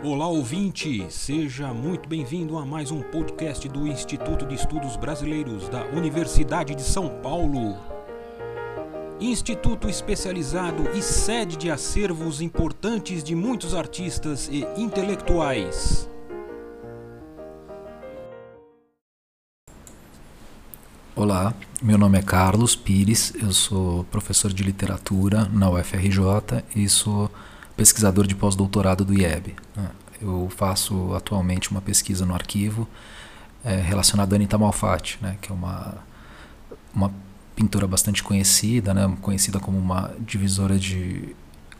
Olá, ouvinte! Seja muito bem-vindo a mais um podcast do Instituto de Estudos Brasileiros da Universidade de São Paulo. Instituto especializado e sede de acervos importantes de muitos artistas e intelectuais. Olá, meu nome é Carlos Pires, eu sou professor de literatura na UFRJ e sou pesquisador de pós-doutorado do IEB. Eu faço atualmente uma pesquisa no arquivo relacionada à Anita Malfatti, né, que é uma pintora bastante conhecida, né, conhecida como uma divisora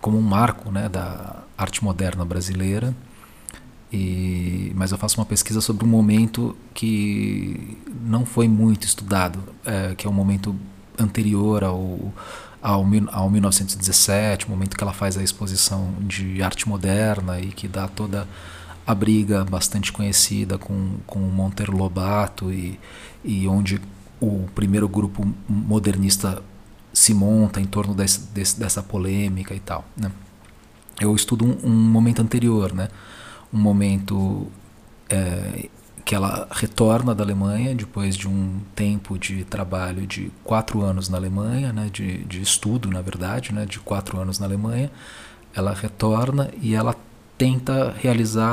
como um marco, né, da arte moderna brasileira. Mas eu faço uma pesquisa sobre um momento que não foi muito estudado, que é um momento anterior ao 1917, o momento que ela faz a exposição de arte moderna e que dá toda a briga bastante conhecida com o Monteiro Lobato e onde o primeiro grupo modernista se monta em torno dessa polêmica e tal, né? Eu estudo um momento anterior, né? Um momento que ela retorna da Alemanha depois de um tempo de trabalho de 4 anos na Alemanha, né, de estudo, na verdade, né, de 4 anos na Alemanha. Ela retorna e ela tenta realizar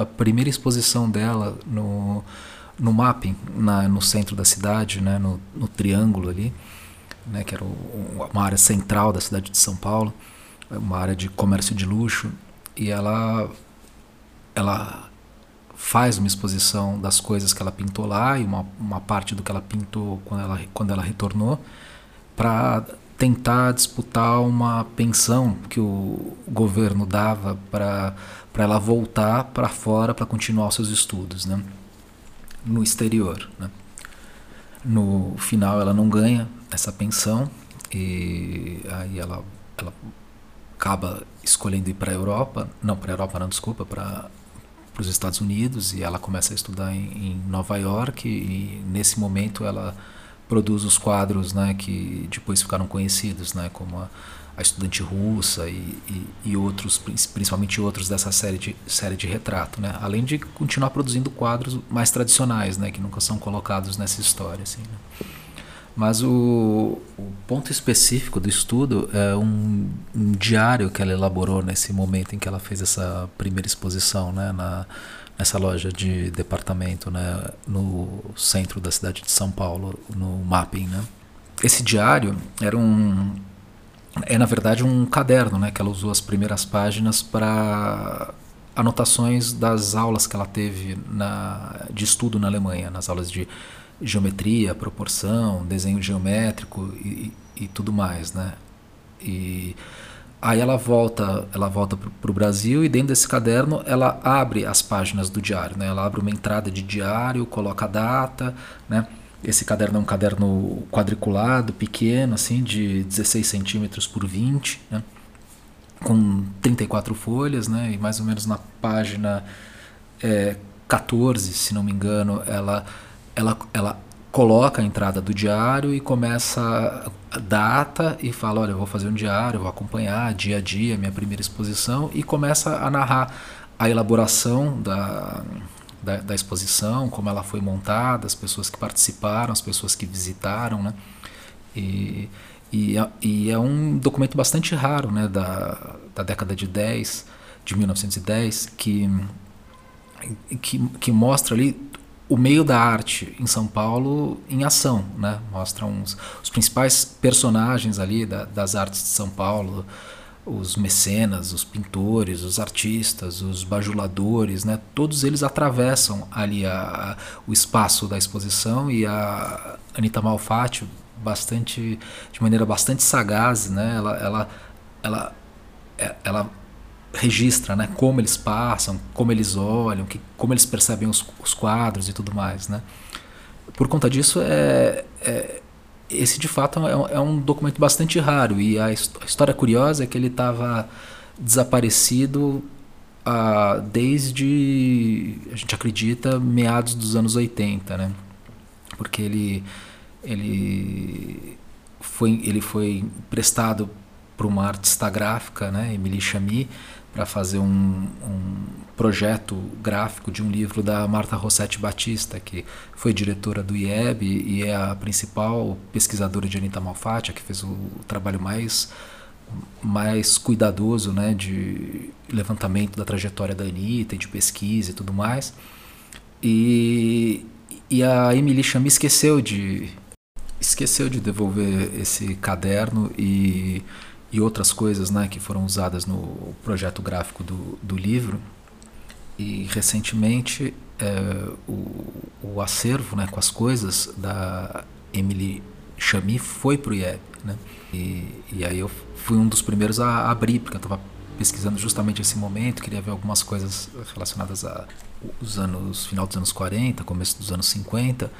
a primeira exposição dela no Mapping, no centro da cidade, né, no Triângulo ali, né, que era uma área central da cidade de São Paulo, uma área de comércio de luxo, e ela faz uma exposição das coisas que ela pintou lá e uma parte do que ela pintou quando ela retornou, para tentar disputar uma pensão que o governo dava para ela voltar para fora para continuar os seus estudos, né, no exterior, né. No final ela não ganha essa pensão e aí ela acaba escolhendo ir para os Estados Unidos, e ela começa a estudar em Nova York, e nesse momento ela produz os quadros, né, que depois ficaram conhecidos, né, como a Estudante Russa e outros, principalmente outros dessa série de retrato, né, além de continuar produzindo quadros mais tradicionais, né, que nunca são colocados nessa história, assim, né. Mas o ponto específico do estudo é um diário que ela elaborou nesse momento em que ela fez essa primeira exposição, né, nessa loja de departamento, né, no centro da cidade de São Paulo, no Mapping, né. Esse diário é na verdade um caderno, né, que ela usou as primeiras páginas para anotações das aulas que ela teve de estudo na Alemanha, nas aulas de geometria, proporção, desenho geométrico e tudo mais, né? E aí ela volta para o Brasil e dentro desse caderno ela abre as páginas do diário, né? Ela abre uma entrada de diário, coloca a data, né? Esse caderno é um caderno quadriculado, pequeno, assim, de 16 centímetros por 20, né? Com 34 folhas, né? E mais ou menos na página 14, se não me engano, ela coloca a entrada do diário e começa a data e fala, olha, eu vou fazer um diário, eu vou acompanhar dia a dia minha primeira exposição, e começa a narrar a elaboração da exposição, como ela foi montada, as pessoas que participaram, as pessoas que visitaram, né? E é um documento bastante raro, né, da década de 10, de 1910, que mostra ali o meio da arte em São Paulo em ação, né? Mostra os principais personagens ali das artes de São Paulo, os mecenas, os pintores, os artistas, os bajuladores, né? Todos eles atravessam ali o espaço da exposição, e a Anita Malfatti, de maneira bastante sagaz, né? Ela registra, né, como eles passam, como eles olham, como eles percebem os quadros e tudo mais, né. Por conta disso, esse de fato é um documento bastante raro, e a história curiosa é que ele estava desaparecido desde, a gente acredita, meados dos anos 80, né, porque ele foi emprestado para uma artista gráfica, né, Emily Chami, para fazer um projeto gráfico de um livro da Marta Rossetti Batista, que foi diretora do IEB e é a principal pesquisadora de Anita Malfatti, que fez o trabalho mais cuidadoso, né, de levantamento da trajetória da Anita, de pesquisa e tudo mais. E a Emily Chami esqueceu de devolver esse caderno e outras coisas, né, que foram usadas no projeto gráfico do livro. E recentemente o acervo, né, com as coisas da Emily Chami foi para o IEB, né? E aí eu fui um dos primeiros a abrir, porque eu estava pesquisando justamente esse momento, queria ver algumas coisas relacionadas aos anos, final dos anos 40, começo dos anos 50.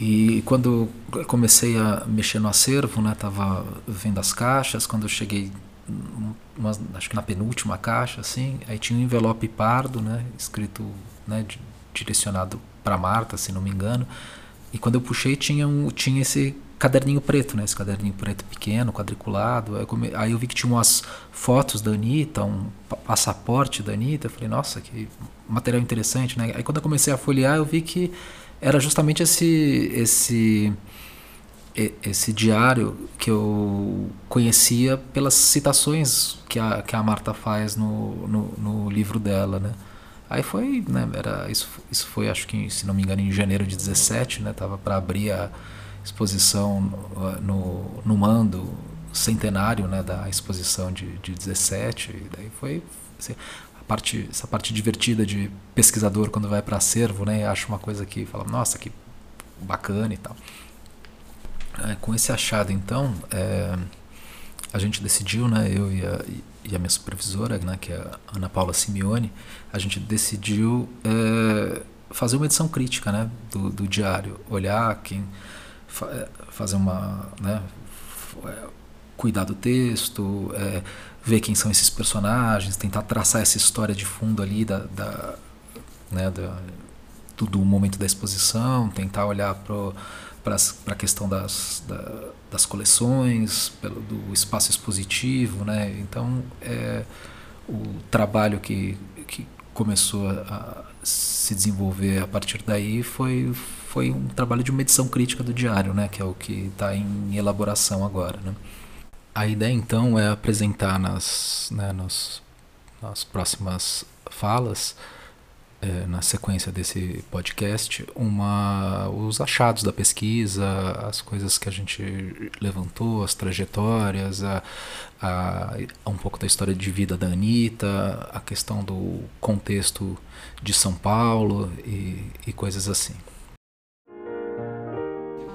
E quando eu comecei a mexer no acervo, né, tava vendo as caixas, quando eu cheguei, acho que na penúltima caixa, assim, aí tinha um envelope pardo, né, escrito, né, direcionado para Marta, se não me engano, e quando eu puxei tinha esse caderninho preto, né, esse caderninho preto pequeno, quadriculado, aí eu vi que tinha umas fotos da Anita, um passaporte da Anita, eu falei, nossa, que material interessante, né, aí quando eu comecei a folhear eu vi que era justamente esse diário que eu conhecia pelas citações que a Marta faz no livro dela, né? Aí foi, né, isso foi, acho que, se não me engano, em janeiro de 17, né? Tava para abrir a exposição no Mando, centenário, né, da exposição de 17, e daí foi assim, essa parte divertida de pesquisador quando vai para acervo, né, acha uma coisa que fala, nossa, que bacana e tal. Com esse achado, então, a gente decidiu, né, eu e a minha supervisora, né, que é a Ana Paula Simeone, a gente decidiu fazer uma edição crítica, né, do diário, olhar quem fazer uma, né, cuidar do texto, ver quem são esses personagens, tentar traçar essa história de fundo ali né, do momento da exposição, tentar olhar para a questão das coleções, do espaço expositivo, né? Então, o trabalho que começou a se desenvolver a partir daí foi um trabalho de uma edição crítica do diário, né? Que é o que está em elaboração agora, né? A ideia, então, é apresentar nas próximas falas, na sequência desse podcast, os achados da pesquisa, as coisas que a gente levantou, as trajetórias, um pouco da história de vida da Anita, a questão do contexto de São Paulo e coisas assim.